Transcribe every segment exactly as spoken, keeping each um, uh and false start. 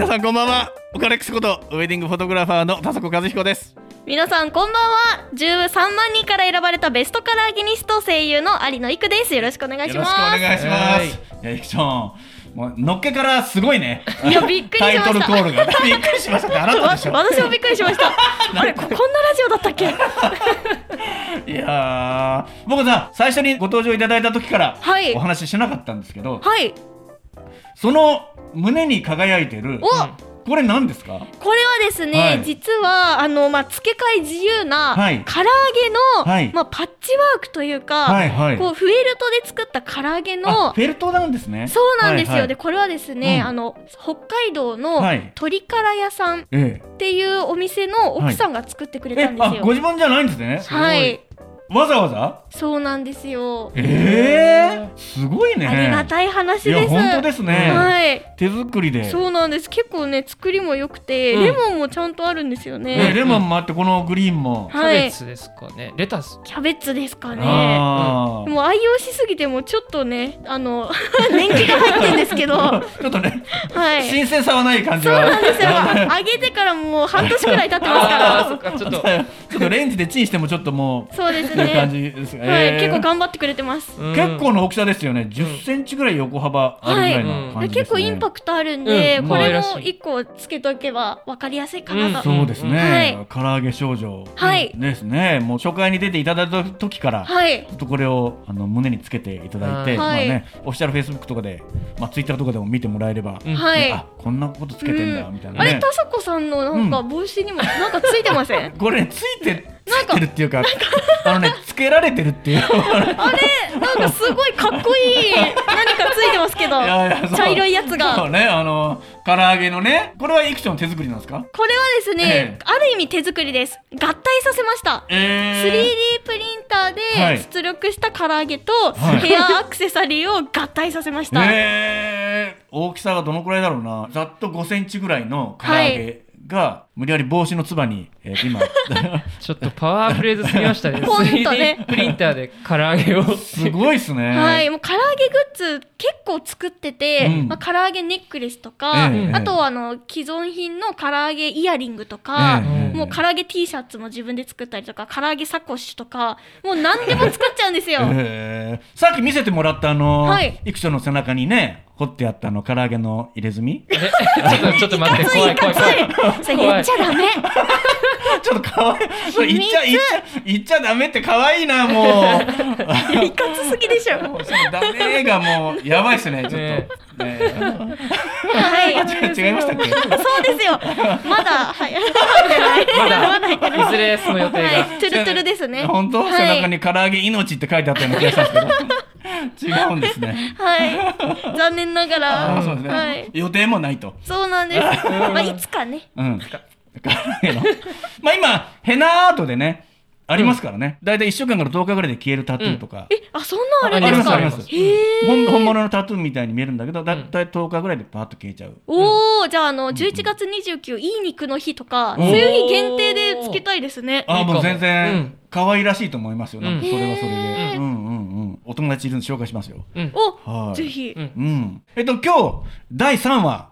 皆さんこんばんは。オカレックスことウェディングフォトグラファーの田底和彦です。皆さんこんばんは。じゅうさんまんにんから選ばれたベストカラーギニスト声優の有野育です。よろしくお願いします。よろしくお願いします。いや、育ちゃんもうのっけからすごいね。いや、びっくりしました。タイトルコールがびっくりしましたってあなたでしょ。私もびっくりしました。あれ、こんなラジオだったっけ。いやー、僕さ、最初にご登場いただいた時から、はい、お話ししなかったんですけど、はい、その胸に輝いてるこれ何ですか。これはですね、はい、実はあの、まあ、付け替え自由な唐揚げの、はい、まあ、パッチワークというか、はいはい、こうフェルトで作った唐揚げの。フェルトなんですね。そうなんですよ、はいはい、でこれはですね、うん、あの北海道の鶏から屋さんっていうお店の奥さんが作ってくれたんですよ、はい、え、あ、ご自分じゃないんですね。はい、わざわざ。そうなんですよ。えー、すごいね。ありがたい話です。いや、本当ですね、はい、手作りで。そうなんです。結構ね、作りも良くて、うん、レモンもちゃんとあるんですよね、うん、レモンもあって、このグリーンも、はい、キャベツですかね。レタス、キャベツですかね。あ、うん、もう愛用しすぎてもちょっとね、あの年季が入ってるんですけどちょっとね、はい、新鮮さはない感じは。そうなんですよ。揚げてからもう半年くらい経ってますから。あ、そっか、ちょっとちょっとレンジでチンしてもちょっともうそうですね感じですね。はい、えー、結構頑張ってくれてます。結構の大きさですよね。じゅっセンチぐらい横幅あるぐらいの感じですね、はい、結構インパクトあるんで、うん、これもいっこつけとけば分かりやすいかなと、うん、そうですね、唐、はい、揚げ少女ですね、はい、もう初回に出ていただいた時から、はい、ちょっとこれをあの胸につけていただいて、うん、まあね、はい、オフィシャル Facebook とかで、まあ、Twitter とかでも見てもらえれば、うん、はい、あ、こんなことつけてんだ、うん、みたいなね。あれ、田底さんのなんか帽子にもなんかついてません？これ、ね、ついてつけてるっていうか、あのね、つけられてるっていう。あれ、なんかすごいかっこいい何かついてますけど。いやいや、茶色いやつが。そうね、あの唐揚げのね。これはイクちゃんの手作りなんですか？これはですね、えー、ある意味手作りです。合体させました、えー、スリーディー プリンターで出力した唐揚げとヘアアクセサリーを合体させました、はい。えー、大きさがどのくらいだろうな。ざっとごセンチぐらいの唐揚げ、はい、が無理やり帽子のつばに、えー、今ちょっとパワーフレーズすぎましたね。 スリーディー プリンターで唐揚げをすごいですね、はい、もう唐揚げグッズ結構作ってて、うん、まあ、唐揚げネックレスとか、えー、あとはあの既存品の唐揚げイヤリングとか、えー、もう唐揚げ T シャツも自分で作ったりとか、唐揚げサコッシュとか、もう何でも作っちゃうんですよ。、えー、さっき見せてもらったあの、はい、イクションの背中にね、掘ってやったの唐揚げの入れ墨。ちょっと、ちょっと待って、怖い怖い怖い。それ言っちゃダメ。ちょっと可愛い。それ言っちゃ言っちゃ言っちゃダメって可愛いな、もう。いかつすぎでしょ。そのダメがもうやばいですね、ちょっと。ねね、はい。違いましたっけ。そうですよ。まだはい。まだいずれその予定が。はい、トゥルトゥルですね。本当、はい、背中に唐揚げ命って書いてあったような気がしたんですけど。違うんですね。はい、残念ながら。あ、そうですね、はい、予定もないと。そうなんです。まあ、いつかね。うん。まあ今ヘナアートでね、ありますからね。だいたいいっしゅうかんからとおかぐらいで消えるタトゥーとか。うん、え、あ、そんなあれですか。ありますあります。へー。本物のタトゥーみたいに見えるんだけど、だいたいとおかぐらいでパッと消えちゃう。おー、じゃああのじゅういちがつにじゅうくにち、いい肉の日とか、そういう日限定でつけたいですね。あ、もう全然可愛らしいと思いますよ。なんかそれはそれで。うんうん。お友達いるの紹介しますよ、うん、お、ぜひ、うん、えっと、今日だいさんわ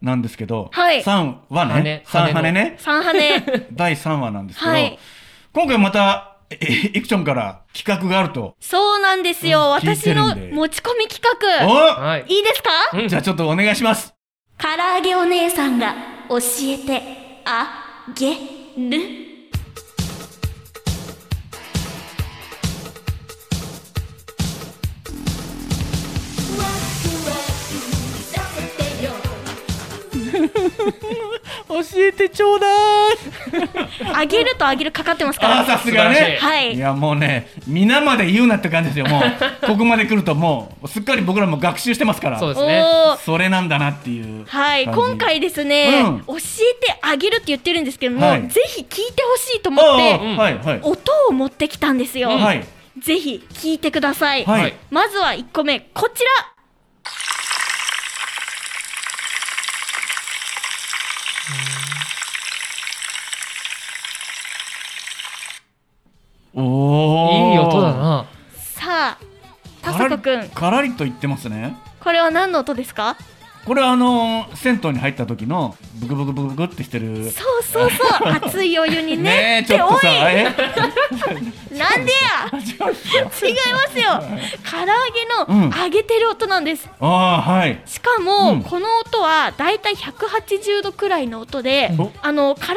なんですけど、はい、さんわね、さんはねね、さんはねだいさんわなんですけど、はい、今回またイクちゃんから企画があると。そうなんですよ、うん、私の持ち込み企画、お、はい、いいですか、うん、じゃあちょっとお願いします。唐揚げお姉さんが教えてあげる。教えてちょうだい。あげるとあげるかかってますから。あ、さすがね、はい、いやもうね、皆まで言うなって感じですよ。もうここまで来るともうすっかり僕らも学習してますから。そうですね、それなんだなっていう、はい、今回ですね、うん、教えてあげるって言ってるんですけども、はい、ぜひ聞いてほしいと思って、うん、はいはい、音を持ってきたんですよ、うん、はい、ぜひ聞いてください、はい、まずはいっこめこちら。お、いい音だな。さあ、田底くん、カラリと言ってますね。これは何の音ですか？これはあの銭湯に入った時のブクブクブクブクってしてる、そうそうそう熱いお湯に ね, ねちょっとさえなんでや違いますよ、唐揚げの揚げてる音なんです、うん、あ、はい、しかも、うん、この音はだいたいひゃくはちじゅうどくらいの音で、うん、あの唐揚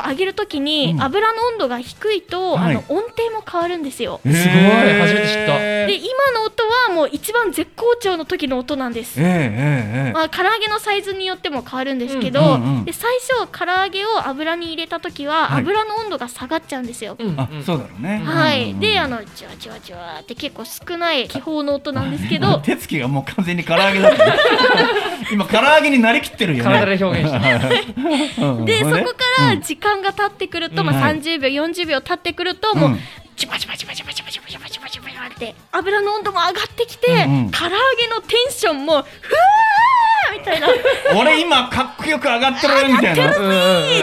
げの揚げる時に油の温度が低いと、うん、あの音程も変わるんですよ、はい、すごい初めて知った。で今の音はもう一番絶好調の時の音なんです、えーえーまあ、唐揚げのサイズによっても変わるんですけど、うんうんうん、で最初唐揚げを油に入れた時は、はい、油の温度が下がっちゃうんですよ、うん、あ、そうだろうね、はい、うんうんうん、であのチュワチュワチュワって結構少ない気泡の音なんですけど手つきがもう完全に唐揚げだった今唐揚げになりきってるよね、体で表現したでそこから時間が経ってくると、うん、まあ、さんじゅうびょうよんじゅうびょう経ってくると、うん、もうチュパチュパチュパチュパチュパチュパチュパチュパチュパチュパチュって油の温度も上がってきて、うんうん、唐揚げのテンションもふわーみたいな俺今かっこよく上がってるみたいな上がってる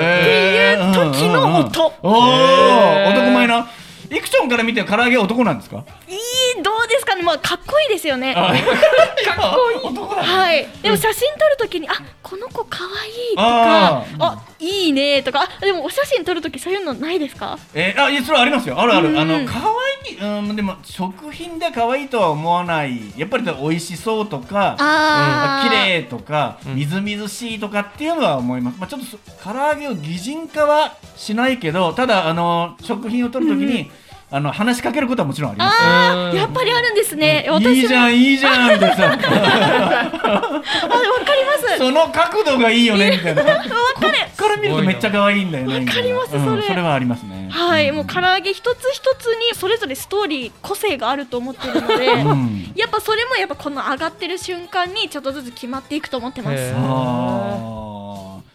ーっていう時の音、うんうんうん、おー、男前なイクションから見て唐揚げは男なんですか？いい、どうですかね、まあ、かっこいいですよねかっこいい男だ、はい、でも写真撮るときに、あ、この子かわいいとか、あ、あ、いいねとか、あ、でもお写真撮るときそういうのないですか？えー、あ、いや、それありますよ、あるある、あの、かわいい、うん、でも食品でかわいいとは思わない、やっぱりおいしそうとか、あ、うん、きれいとか、みずみずしいとかっていうのは思います、うん、まあ、ちょっと唐揚げを擬人化はしないけど、ただあの食品を撮るときに、うん、あの話しかけることはもちろんあります。あ、やっぱりあるんですね、うん、私もいいじゃんいいじゃんみたいなわかります、その角度がいいよねみたいなわかる、こっから見るとめっちゃ可愛いんだよね、わかります、それ、うん、それはありますね、はい、うん、もう唐揚げ一つ一つにそれぞれストーリー個性があると思ってるので、うん、やっぱそれもやっぱこの上がってる瞬間にちょっとずつ決まっていくと思ってます。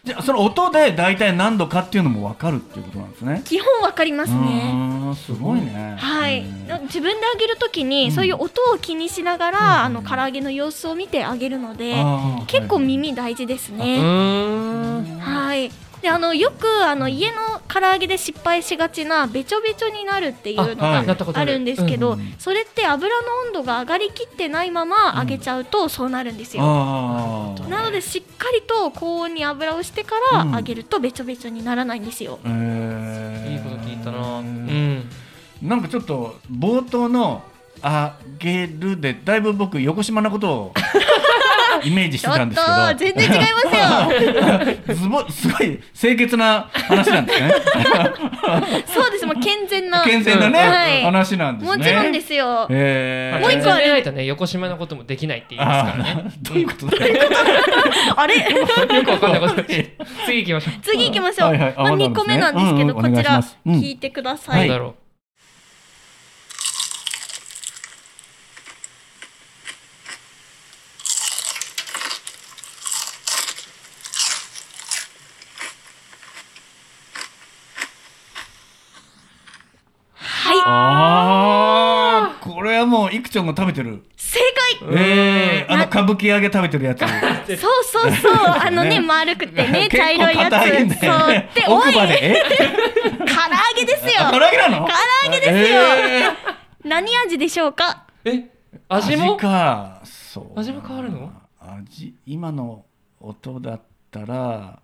じゃあその音で大体何度かっていうのも分かるっていうことなんですね。基本分かりますね。あ、すごいね、はい、自分で揚げるときにそういう音を気にしながら、うん、あの唐揚げの様子を見て揚げるので、うん、結構耳大事ですね、はい。であのよくあの家の唐揚げで失敗しがちなべちょべちょになるっていうのがあるんですけど、はい、それって油の温度が上がりきってないまま揚げちゃうとそうなるんですよ、うん、なのでしっかりと高温に油をしてから揚げるとべちょべちょにならないんですよ、うん、えー、いいこと聞いたな、うん、なんかちょっと冒頭の揚げるでだいぶ僕横島なことをイメージしてたんですけど、ちょっと全然違いますよすごい清潔な話なんですねそうです、もう健全な健全なね、はい、話なんですね、もちろんですよ、えー、もう一個あれないとね、横島のこともできないって言いますからね。どういうことだよあれよくわかんないこと次行きましょう次行きましょう、はいはい、まあ、にこめなんですけど、うんうん、こちら聞いてください、うん、はい、だろう、いくちゃんが食べてる、正解、えー、あの歌舞伎揚げ食べてるやつそうそうそうあのね丸くてね茶色いやつ、ね、そうって奥歯で唐揚げですよ、唐揚げなの、唐揚げですよ、えー、何味でしょうか？え、味も味か、そう味も変わるの？味、今の音だったら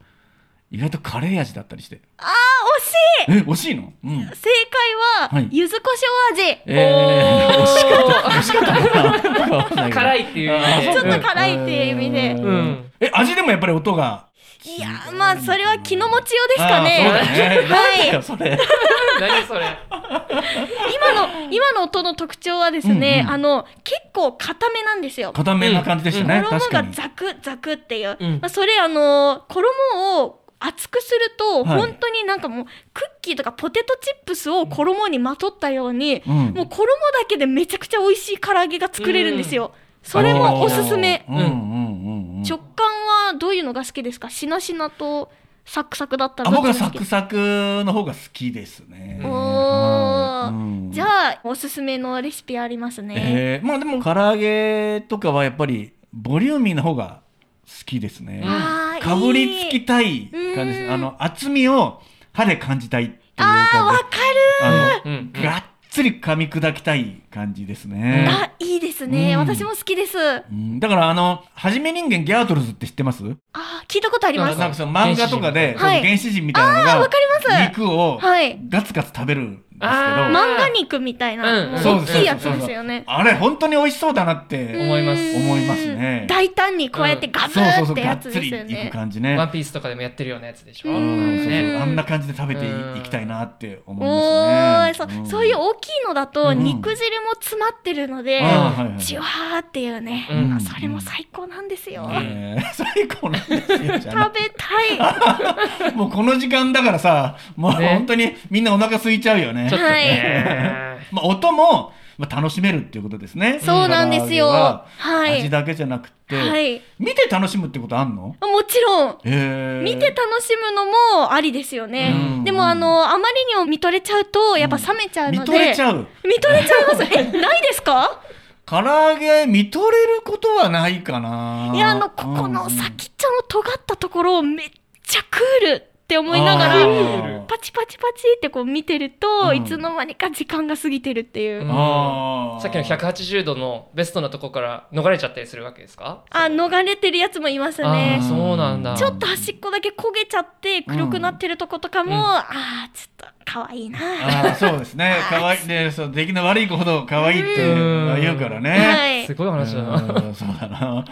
意外とカレー味だったりして、あー惜しい、え、惜しいの、うん、正解は柚子胡椒味、はい、えー、惜しかった辛いっていう、ちょっと辛いっていう意味で、うんうん、え、味でもやっぱり音が、いやー、まあそれは気の持ちようですかね、あ、そうだね、はい、何それ今の今の音の特徴はですね、うんうん、あの結構固めなんですよ、固めな感じでしたね、うん、衣がザクザクっていう、うん、まあ、それあの衣を厚くすると、はい、本当になんかもうクッキーとかポテトチップスを衣にまとったように、うん、もう衣だけでめちゃくちゃ美味しい唐揚げが作れるんですよ、うん、それもおすすめ、うんうんうんうん、直感はどういうのが好きですか？しなしなとサクサクだったらどっちが好き？あ、僕はサクサクの方が好きですね。おー、うん、じゃあおすすめのレシピありますね、えー、まあでも唐揚げとかはやっぱりボリューミーな方が好きですね。かぶりつきたい感じです、あの厚みを歯で感じたいっていう感じ。あ、わかるー、あの、うん、がっつり噛み砕きたい感じですね。あ、いいですですね、うん、私も好きです、うん、だからあのはじめ人間ギャートルズって知ってます？あ、聞いたことあります。なんかその漫画とかで原始人、はい、原始人みたいなのが、あ、わかります、肉をガツガツ食べるんですけど、漫画肉みたいな大きいやつですよね。あれ本当に美味しそうだなって思います思いますね。大胆にこうやってガブーってやつですよね、うん、そうそうそう、がっつりいく感じね。ワンピースとかでもやってるようなやつでしょ。 あ, そうそうあんな感じで食べていきたいなって思いますね。お、うん、そ, そういう大きいのだと肉汁も詰まってるので、うん、ジュワーっていうね、うん、まあ、それも最高なんですよ、えー、最高なんですよ食べたいもうこの時間だからさ、もう本当にみんなお腹空いちゃうよね、ちょっとね、はいまあ、音も楽しめるっていうことですね。そうなんですよ、はい、味だけじゃなくて、はい、見て楽しむってことあんの？もちろん、えー、見て楽しむのもありですよね、うんうん、でもあのあまりにも見とれちゃうとやっぱ冷めちゃうので、うん、見とれちゃう見とれちゃいますえ、ないですか？唐揚げ見とれることはないかな。いや、あのここの先っちょの尖ったところをめっちゃクールって思いながらパチパチパチってこう見てると、うん、いつの間にか時間が過ぎてるっていう、うん、あ、さっきのひゃくはちじゅうどのベストなとこから逃れちゃったりするわけですか？あ、逃れてるやつもいますね。あ、そうなんだ。ちょっと端っこだけ焦げちゃって黒くなってるとことかも、うんうん、あーちょっと可愛いなあ。そうですね、可愛いね。そう、出来の悪い子ほど可愛いって言うからね、はい、すごい話だな。そうだな、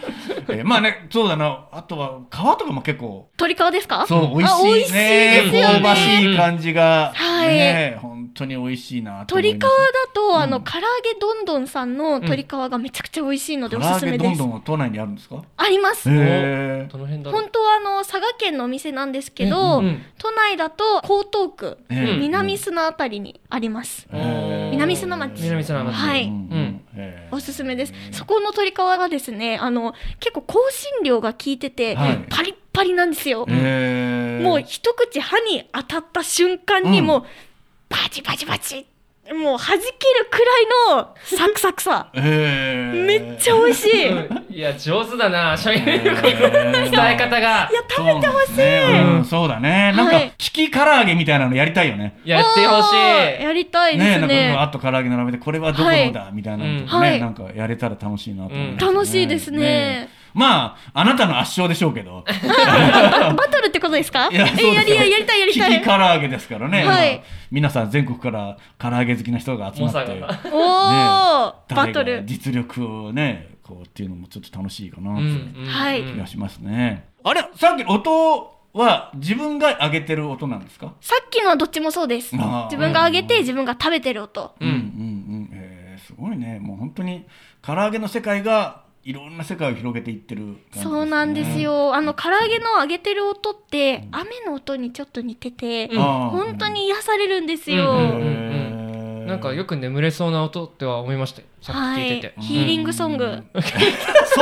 えー、まあね、そうだな。あとは皮とかも結構、鶏皮ですか？そう、美味しいね、美味しいですよね、香ばしい感じが、うん、ね、はい、本当に美味しいなと思います。鶏皮だとあの唐揚げどんどんさんの鶏皮がめちゃくちゃ美味しいのでおすすめです。唐揚げどんどんは都内にあるんですか？あります。へー、どの辺だろう。本当はあの佐賀県のお店なんですけど、うんうん、都内だと江東区、うん、南砂あたりにあります。南砂町、南砂町、はい、うんうん、おすすめです。そこの鶏皮がですね、あの結構香辛料が効いてて、はい、パリッパリなんですよ。もう一口歯に当たった瞬間にもう、うん、パチパチパチ、もう弾けるくらいのサクサクさ、えー、めっちゃ美味しい。いや、上手だな、喋り方、伝え方が。いや、食べてほしい。そうですね、うん、そうだね。なんかチキ唐揚げみたいなのやりたいよね。やってほしい。やりたいですね。ね、なんかあと唐揚げ並べて、これはどこのだ、はい、みたいなのとかね、はい、なんかやれたら楽しいなと思いますね。楽しいですね。ね、まああなたの圧勝でしょうけどバトルってことですか？いや、そうですよ。え、やりややりたいやりたい。チキ唐揚げですからね、はい、まあ、皆さん全国から唐揚げ好きな人が集まって、おー、ね、バトル実力をね、こうっていうのもちょっと楽しいかなって気がしますね、うんうんうん、あれ、さっき音は自分が上げてる音なんですか？さっきのはどっちもそうです。自分が上げて、うん、自分が食べてる音、うんうんうん、えー、すごいね。もう本当に唐揚げの世界がいろんな世界を広げていってる感じですね。そうなんですよ。あの唐揚げの揚げてる音って、うん、雨の音にちょっと似てて、うん、本当に癒されるんですよ、うんうんうんうん、なんかよく眠れそうな音っては思いましたよ、さっき聞いてて、はい、ヒーリングソング、うん、ソ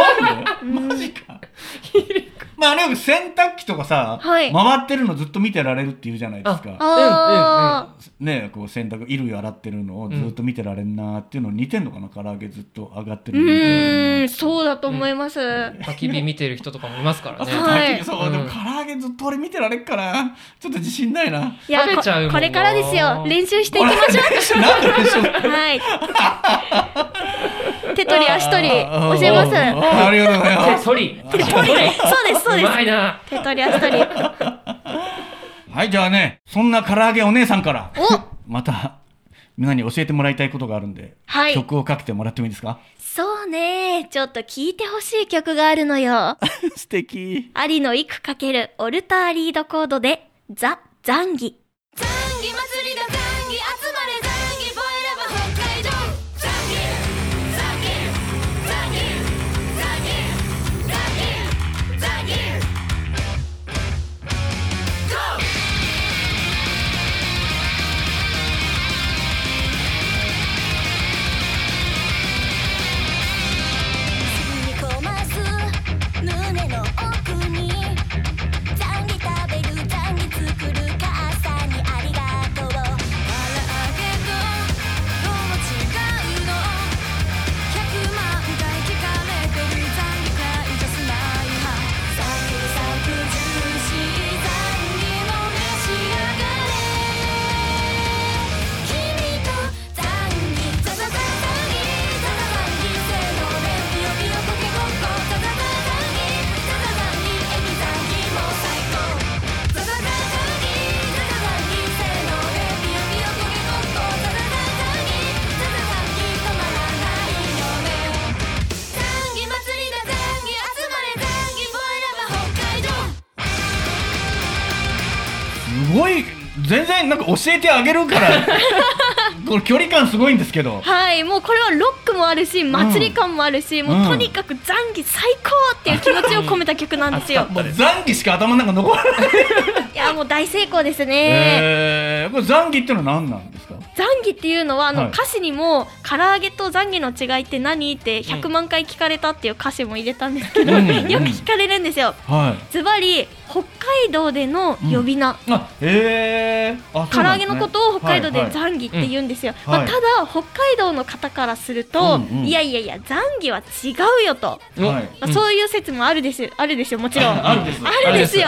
ングマジかヒーリング、まあ、あれよく洗濯機とかさ、はい、回ってるのずっと見てられるっていうじゃないですか。ああ、ね、こう洗濯衣類洗ってるのをずっと見てられんなっていうの似てんのかな、唐揚げずっと上がってるの。うーん、そうだと思います。焚き火見てる人とかもいますからね、はい、そう、うん、でも唐揚げずっと俺見てられっかな、ちょっと自信ないな。いや、食べちゃうもん。これからですよ、練習していきましょう。練習なんで練習はい手取り足取り教えます。ありがとうございます。手取り、手取り、そうですそうです。うまいな。手取り足取り。はい、じゃあね、そんな唐揚げお姉さんからまたみんなに教えてもらいたいことがあるんで、はい、曲をかけてもらってもいいですか？そうね、ちょっと聴いてほしい曲があるのよ。素敵。アリのイクかけるオルターリードコードでザ・ザンギ。ザンギ祭りだ、ザンギ集まれ、ザンギフォーエバー北海道。ザンギ。ごい全然なんか教えてあげるからこの距離感すごいんですけど、はい、もうこれはロックもあるし祭り感もあるし、うん、もうとにかく懺悔最高っていう気持ちを込めた曲なんですよ。もう懺悔しか頭の中残らないいやもう大成功ですね、えー、これ懺悔ってのは何なんですか？懺悔っていうのはあの歌詞にも、はい、唐揚げと懺悔の違いって何ってひゃくまんかい聞かれたっていう歌詞も入れたんですけど、うん、よく聞かれるんですよ。ズバリ北海道での呼び名、うん、あ、へー、あ、そうなんですね。唐揚げのことを北海道でザンギって言うんですよ、はいはい、まあ、ただ北海道の方からすると、うんうん、いやいやいやザンギは違うよと、うん、まあ、そういう説もあるですあるですよもちろんあるですあ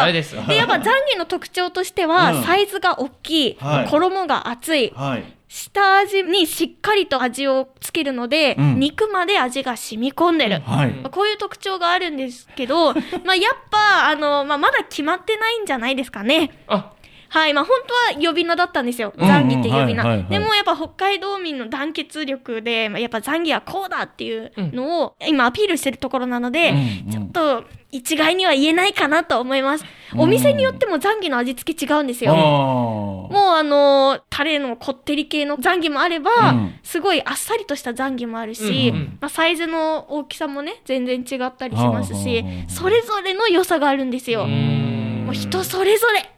るですよで、やっぱザンギの特徴としては、うん、サイズが大きい、はい、衣が厚い、はい、下味にしっかりと味をつけるので、うん、肉まで味が染み込んでる、はい、こういう特徴があるんですけどまあやっぱあの、まあ、まだ決まってないんじゃないですかね。あ、はい、まあ、本当は呼び名だったんですよ、ザンギって呼び名、うんうん、はいはいはい、でもやっぱ北海道民の団結力で、まあ、やっぱザンギはこうだっていうのを今アピールしてるところなので、うんうん、ちょっと一概には言えないかなと思います。お店によってもザンギの味付け違うんですよ、うん、もうあのタレのこってり系のザンギもあれば、うん、すごいあっさりとしたザンギもあるし、うんうん、まあ、サイズの大きさもね全然違ったりしますし、それぞれの良さがあるんですよ。もう人それぞれ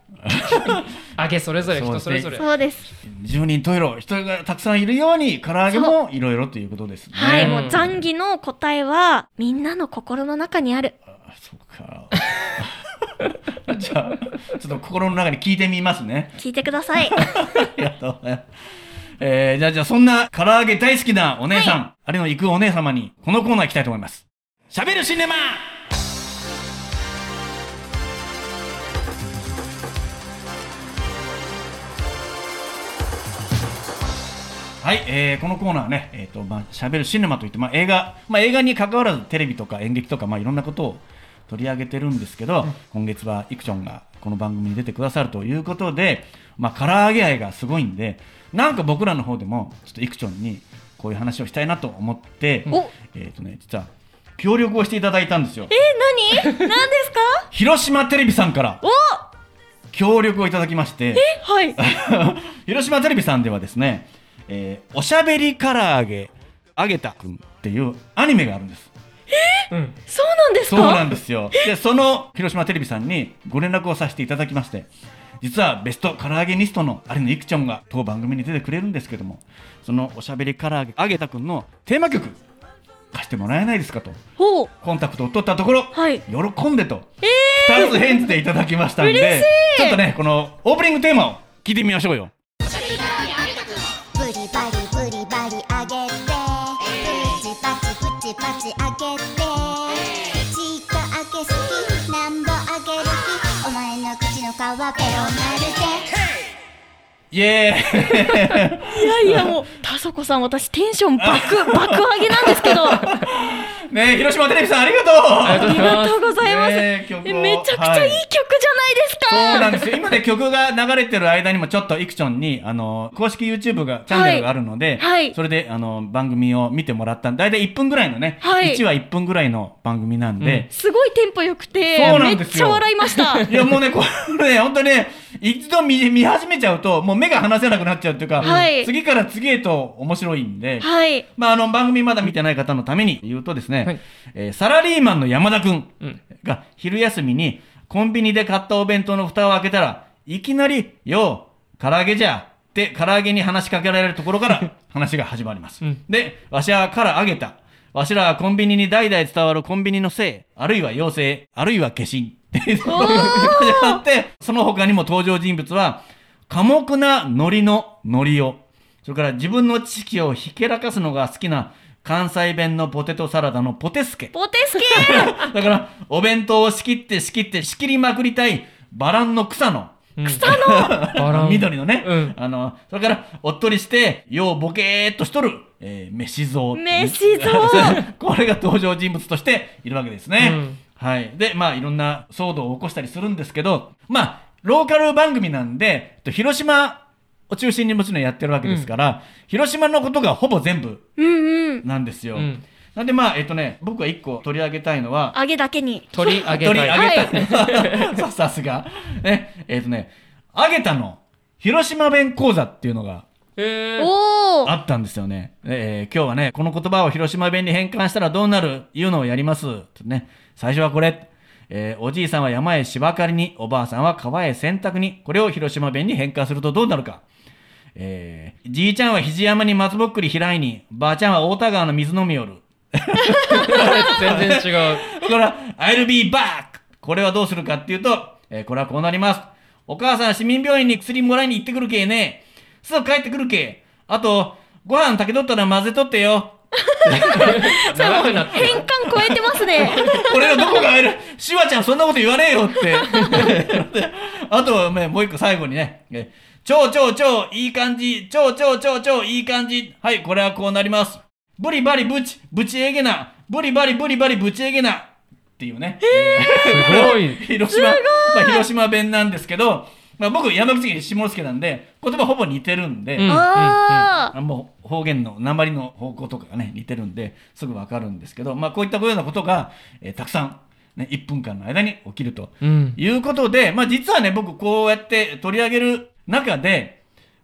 揚げそれぞれ人それぞれ、そうです、じゅうにん十色、人がたくさんいるように唐揚げもいろいろということですね。はい、もうザンギの答えはみんなの心の中にある。あ、そうかじゃあちょっと心の中に聞いてみますね。聞いてくださいありがとうございます、えー、じゃあじゃあそんな唐揚げ大好きなお姉さん、はい、あれの行くお姉様にこのコーナー行きたいと思います。しゃべるシネマ。はい、えー、このコーナーはね、えーとまあ、しゃべるシネマといって、まあ 映画まあ、映画に関わらずテレビとか演劇とか、まあ、いろんなことを取り上げてるんですけど、うん、今月はイクチョンがこの番組に出てくださるということで、まあ、唐揚げ愛がすごいんで、なんか僕らの方でもちょっとイクチョンにこういう話をしたいなと思って、うん、えーとね、実は協力をしていただいたんですよ。えー、何？何ですか？広島テレビさんからお協力をいただきまして、え、はい広島テレビさんではですね、えー、おしゃべり唐揚げあげたくんっていうアニメがあるんです。えー、うん、そうなんですか？そうなんですよ。で、その広島テレビさんにご連絡をさせていただきまして、実はベスト唐揚げニストの有野いくちゃんが当番組に出てくれるんですけども、そのおしゃべり唐揚げあげたくんのテーマ曲貸してもらえないですかとコンタクトを取ったところ、はい、喜んでと、えー、ふたつ返事でいただきましたんで、嬉しい。ちょっとねこのオープニングテーマを聞いてみましょうよ。バリブリバリあげて、プチパチプチパチあげて、口があけすきなんぼあげるき、お前の口の皮ペロまるでイエーイいやいやもう田底さん、私テンション爆爆上げなんですけどねえ、広島テレビさんありがとうありがとうございます。ね、めちゃくちゃいい曲じゃないですか。はい、そうなんですよ。今ね曲が流れてる間にもちょっといくちょんにあの公式 YouTube がチャンネルがあるので、はいはい、それであの番組を見てもらったんで、だいたいいっぷんぐらいのね、はい、いちわいっぷんぐらいの番組なんで、うん、すごいテンポ良くてめっちゃ笑いました。いやもうねこれね本当にね一度 見, 見始めちゃうともう目が離せなくなっちゃうというか、はい、次から次へと面白いんで、はい、まあ、あの番組まだ見てない方のために言うとですね、はい、えー、サラリーマンの山田くんが昼休みにコンビニで買ったお弁当の蓋を開けたらいきなりよう唐揚げじゃって唐揚げに話しかけられるところから話が始まります、うん、でわしはから揚げた、わしらはコンビニに代々伝わるコンビニのせいあるいは妖精あるいは化身って始まって、その他にも登場人物は寡黙なノリのノリオ、それから自分の知識をひけらかすのが好きな関西弁のポテトサラダのポテスケポテスケだからお弁当を仕切って仕切って仕切りまくりたいバランの草野、うん、草野緑のね、うん、あのそれからおっとりしてようボケーっとしとる、えー、飯像飯像これが登場人物としているわけですね、うん、はい、でまあいろんな騒動を起こしたりするんですけど、まあローカル番組なんで広島を中心にもちろんやってるわけですから、うん、広島のことがほぼ全部なんですよ、うんうん、なんでまあえっとね僕がいっこ取り上げたいのは揚げだけに取り上げたい、はい、さすがねえっとねあげたの広島弁講座っていうのがあったんですよね、えー、今日はねこの言葉を広島弁に変換したらどうなるいうのをやりますとね。最初はこれ、えー、おじいさんは山へ芝刈りに、おばあさんは川へ洗濯に、これを広島弁に変換するとどうなるか。えー、じいちゃんは肘山に松ぼっくり開いに、ばあちゃんは太田川の水飲みよる全然違うこれは I'll be back。 これはどうするかっていうと、えー、これはこうなります。お母さん市民病院に薬もらいに行ってくるけえね、すぐ帰ってくるけ、あとご飯炊き取ったら混ぜとってよ長くなって変換超えてますね俺のどこがえるシワちゃんそんなこと言わねえよってあともう一個最後にね、超超超いい感じ、超超超超いい感じ、はい、これはこうなります。ブリバリブチブチエゲな、ブリバリブリバリブチエゲなっていうね、えー、すごい広島、すごい、まあ、広島弁なんですけど、まあ、僕山口県下関なんで言葉ほぼ似てるんで、うんうんうん、もう方言の鉛の方向とかがね似てるんですぐ分かるんですけど、まあ、こういったようなことが、えー、たくさんね、いっぷんかんの間に起きるということで、うん、まあ、実はね僕こうやって取り上げる中で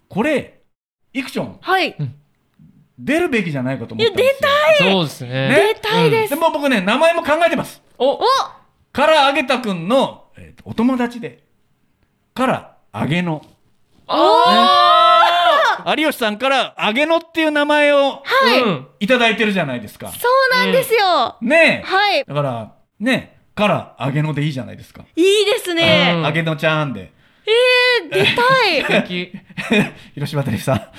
これイクション、はい、出るべきじゃないかと思ったんですよ。いや出たい、そうですね、ね、出たいです、うん、でも僕ね名前も考えてます。おおからあげたくんの、えー、お友達でからあげの、あ、ね、有吉さんからあげのっていう名前を、はい、うん、いただいてるじゃないですか。そうなんですよ、うん、ねえ、はい、だからねえからあげのでいいじゃないですか。いいですね、うん、あげのちゃんで、えー、出たい広島でさ、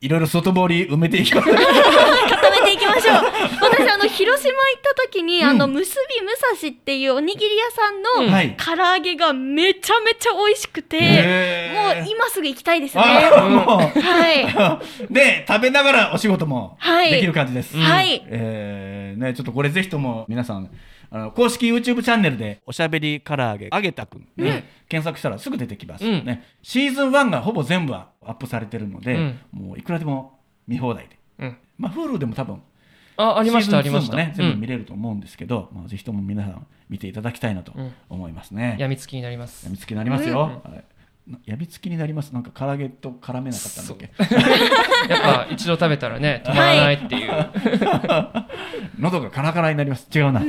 いろいろ外堀埋めていきましょう固めていきましょう私あの広島行った時に、うん、あの結び武蔵っていうおにぎり屋さんの唐揚げがめちゃめちゃ美味しくて、はい、もう今すぐ行きたいですね、はい、で食べながらお仕事もできる感じです、はい、えーね、ちょっとこれぜひとも皆さんあの公式 YouTube チャンネルでおしゃべりからあげあげたくん、ね、うん、検索したらすぐ出てきます、うん、ね、シーズンいちがほぼ全部アップされてるので、うん、もういくらでも見放題で、うん、まあ Hulu でも多分あありました、ありました、シーズンにもね全部見れると思うんですけど、うん、まあ、ぜひとも皆さん見ていただきたいなと思いますね、うん、やみつきになります、やみつきになりますよ、うん、はい、やみつきになります。なんか唐揚げと絡めなかったんだっけやっぱ一度食べたらね止まらないっていう、はい、喉がカラカラになります。違うな、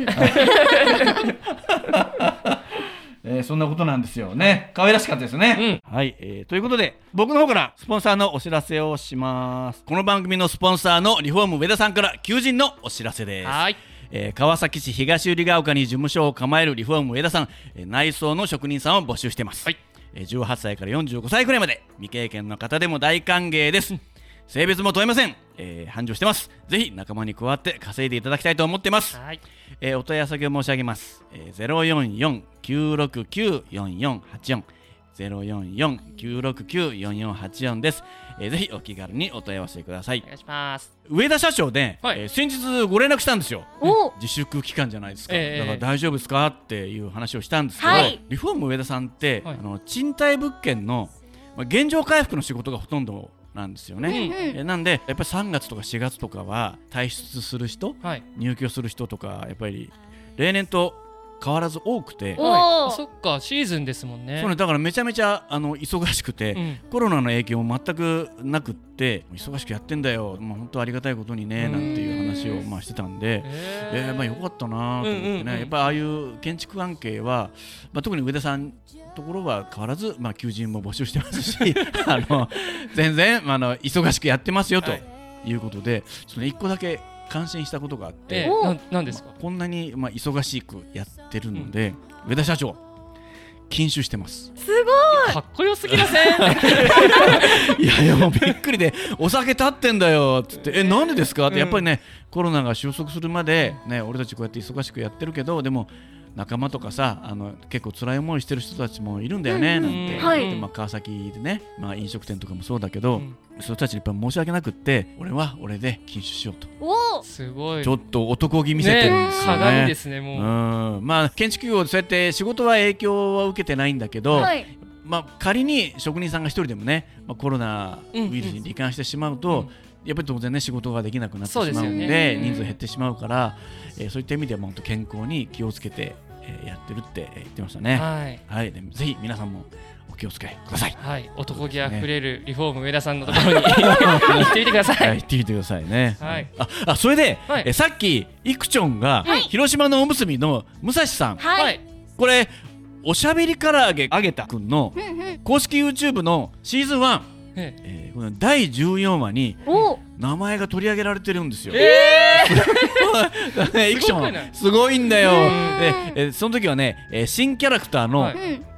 えー、そんなことなんですよね。可愛らしかったですね、うん、はい、えー、ということで僕の方からスポンサーのお知らせをします。この番組のスポンサーのリフォーム上田さんから求人のお知らせです。はい、えー、川崎市東百合ヶ丘に事務所を構えるリフォーム上田さん、えー、内装の職人さんを募集してます。はい、じゅうはっさいからよんじゅうごさいくらいまで未経験の方でも大歓迎です。性別も問いません、えー、繁盛してます。ぜひ仲間に加わって稼いでいただきたいと思ってます。はい、えー、お問い合わせを申し上げます、えー、ゼロよんよんきゅうろくきゅうよんよんはちよん ゼロよんよんきゅうろくきゅうよんよんはちよん です、えー、ぜひお気軽にお問い合わせください。お願いします。上田社長ね、はい、えー、先日ご連絡したんですよ。自粛期間じゃないですか、えー、だから大丈夫ですかっていう話をしたんですけど、はい、リフォーム上田さんって、はい、あの賃貸物件の現状回復の仕事がほとんどなんですよね、うんうん、えなんでやっぱりさんがつとかしがつとかは退出する人、はい、入居する人とかやっぱり例年と変わらず多くて、はい、そっかシーズンですもんね。そうね、だからめちゃめちゃあの忙しくて、うん、コロナの影響も全くなくって忙しくやってんだよ、まあ、本当ありがたいことにねなんていう話をまあしてたんで、えーえーまあ、よかったなと思ってね、うんうんうん、やっぱりああいう建築関係は、まあ、特に上田さんところは変わらず、まあ、求人も募集してますしあの全然、まあ、あの忙しくやってますよということで、はい、ちょっとね、いっこだけ感心したことがあって、ええ、な、なんですか、まあ、こんなに、まあ、忙しくやってるので、うん、上田社長禁酒してます。すごいかっこよすぎませんいやいやもうびっくりでお酒立ってんだよっつってえなんでですかって、うん、やっぱりねコロナが収束するまで、ね、俺たちこうやって忙しくやってるけどでも仲間とかさあの結構辛い思いしてる人たちもいるんだよね、うんうん、なんて、はい、でまあ、川崎でね、まあ、飲食店とかもそうだけど、うん、その人たちにやっぱ申し訳なくって俺は俺で禁酒しようと。おすごいちょっと男気見せてるんですよ ね, ね鏡ですねもう、うん、まあ建築業そうやって仕事は影響は受けてないんだけど、はい、まあ、仮に職人さんが一人でもね、まあ、コロナウイルスに罹患してしまうと、うんうんうん、やっぱり当然ね仕事ができなくなってしまうの で, うで、ね、人数減ってしまうから、えー、そういった意味では本当健康に気をつけてやってるって言ってましたね。はい、はい、でぜひ皆さんもお気をつけください。はい、男気あふれるリフォーム上田さんのところに行ってみてください。はい、行ってみてくださいね。はい、あ、あ、それで、はい、えさっきイクチョンが、はい、広島のおむすびの武蔵さん、はい、これおしゃべりから揚げあげたくんの公式 YouTube のシーズンワン、えー、このだいじゅうよんわに名前が取り上げられてるんですよ。えーイクションすごいんだよ。えー、その時はね、えー、新キャラクターの、はい、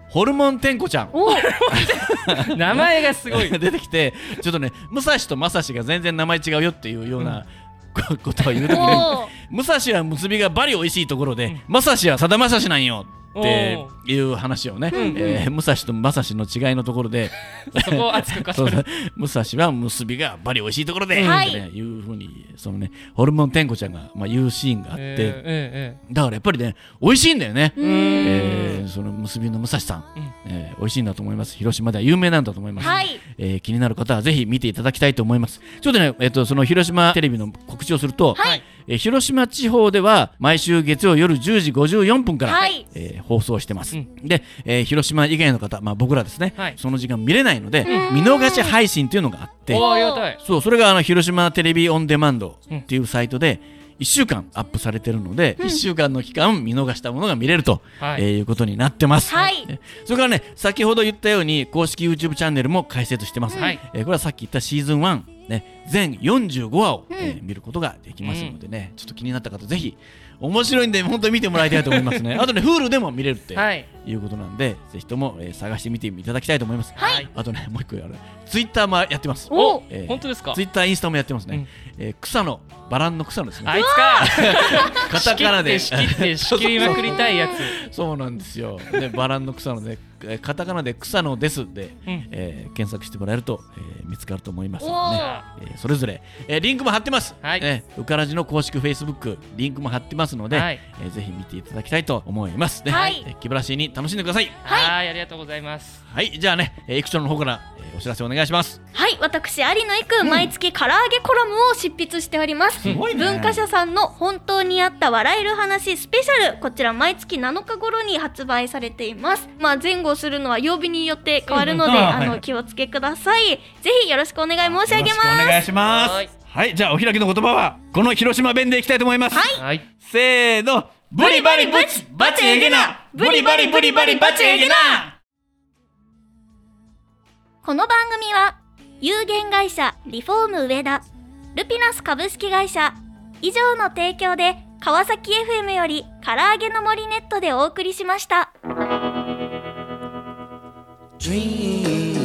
ホルモンテンコちゃん名前がすごい出てきて、ちょっとね武蔵と正志が全然名前違うよっていうような、うんことは言うときに、武蔵は結びがバリ美味しいところで、うん、正志はさだまさしなんよっていう話をね、うんうん、えー、武蔵と正志の違いのところでそこを熱く語る武蔵は結びがバリ美味しいところで、はい、って、ね、いうふうにその、ね、ホルモン天子ちゃんが、まあ、言うシーンがあって、えーえー、だからやっぱりね美味しいんだよね、えー、その結びの武蔵さん、うん、えー、美味しいんだと思います。広島では有名なんだと思います、はい、えー、気になる方はぜひ見ていただきたいと思います。ちょっとね、えー、とその広島テレビの告知をすると、はい、えー、広島地方では毎週月曜夜じゅうじごじゅうよんぷんから、はい、えー、放送してます、うん、で、えー、広島以外の方、まあ、僕らですね、はい、その時間見れないので見逃し配信というのがあって、そう、それがあの広島テレビオンデマンドっていうサイトでいっしゅうかんアップされてるので、うん、いっしゅうかんの期間見逃したものが見れると、はい、えー、いうことになってます、はい。それからね、先ほど言ったように公式 YouTube チャンネルも開設してます、はい、えー、これはさっき言ったシーズンワンね、全よんじゅうごわを、うん、えー、見ることができますのでね、うん、ちょっと気になった方ぜひ、面白いんで本当に見てもらいたいと思いますねあとね Hulu でも見れるっていうことなんで、はい、ぜひとも、えー、探してみていただきたいと思います、はい。あとね、もう一個やる Twitter もやってます。お、えー、本当ですか。 Twitter、インスタもやってますね、うん、えー、草のバランの草ですね、あいつかカタカナで仕切って仕切りまくりたいやつそうなんですよ、ね、バランの草のねカタカナで草のですで、うん、えー、検索してもらえると、えー、見つかると思いますので、ね、えー、それぞれ、えー、リンクも貼ってます、はい、えー、うからじの公式 Facebook リンクも貼ってますので、はい、えー、ぜひ見ていただきたいと思います、ね、はい、えー、気晴らしに楽しんでください。はい、はい、ありがとうございます。はい、じゃあね、えー、イクチョンの方から、えー、お知らせお願いします。はい、私有野イク、うん、毎月唐揚げコラムを執筆しております、すごいね、文化社さんの本当にあった笑える話スペシャル、こちら毎月なのか頃に発売されています。まあ前後するのは曜日によって変わるので、あの、気をつけください、はい、ぜひよろしくお願い申し上げます。よろしくお願いします。はい、はい、じゃあお開きの言葉はこの広島弁でいきたいと思います。はい、せーの、ブリバリブチバチエゲナ、ブリバリブリバリバチエゲナ。この番組は有限会社リフォーム上田、ルピナス株式会社以上の提供で川崎 エフエム より唐揚げの森ネットでお送りしました。Dream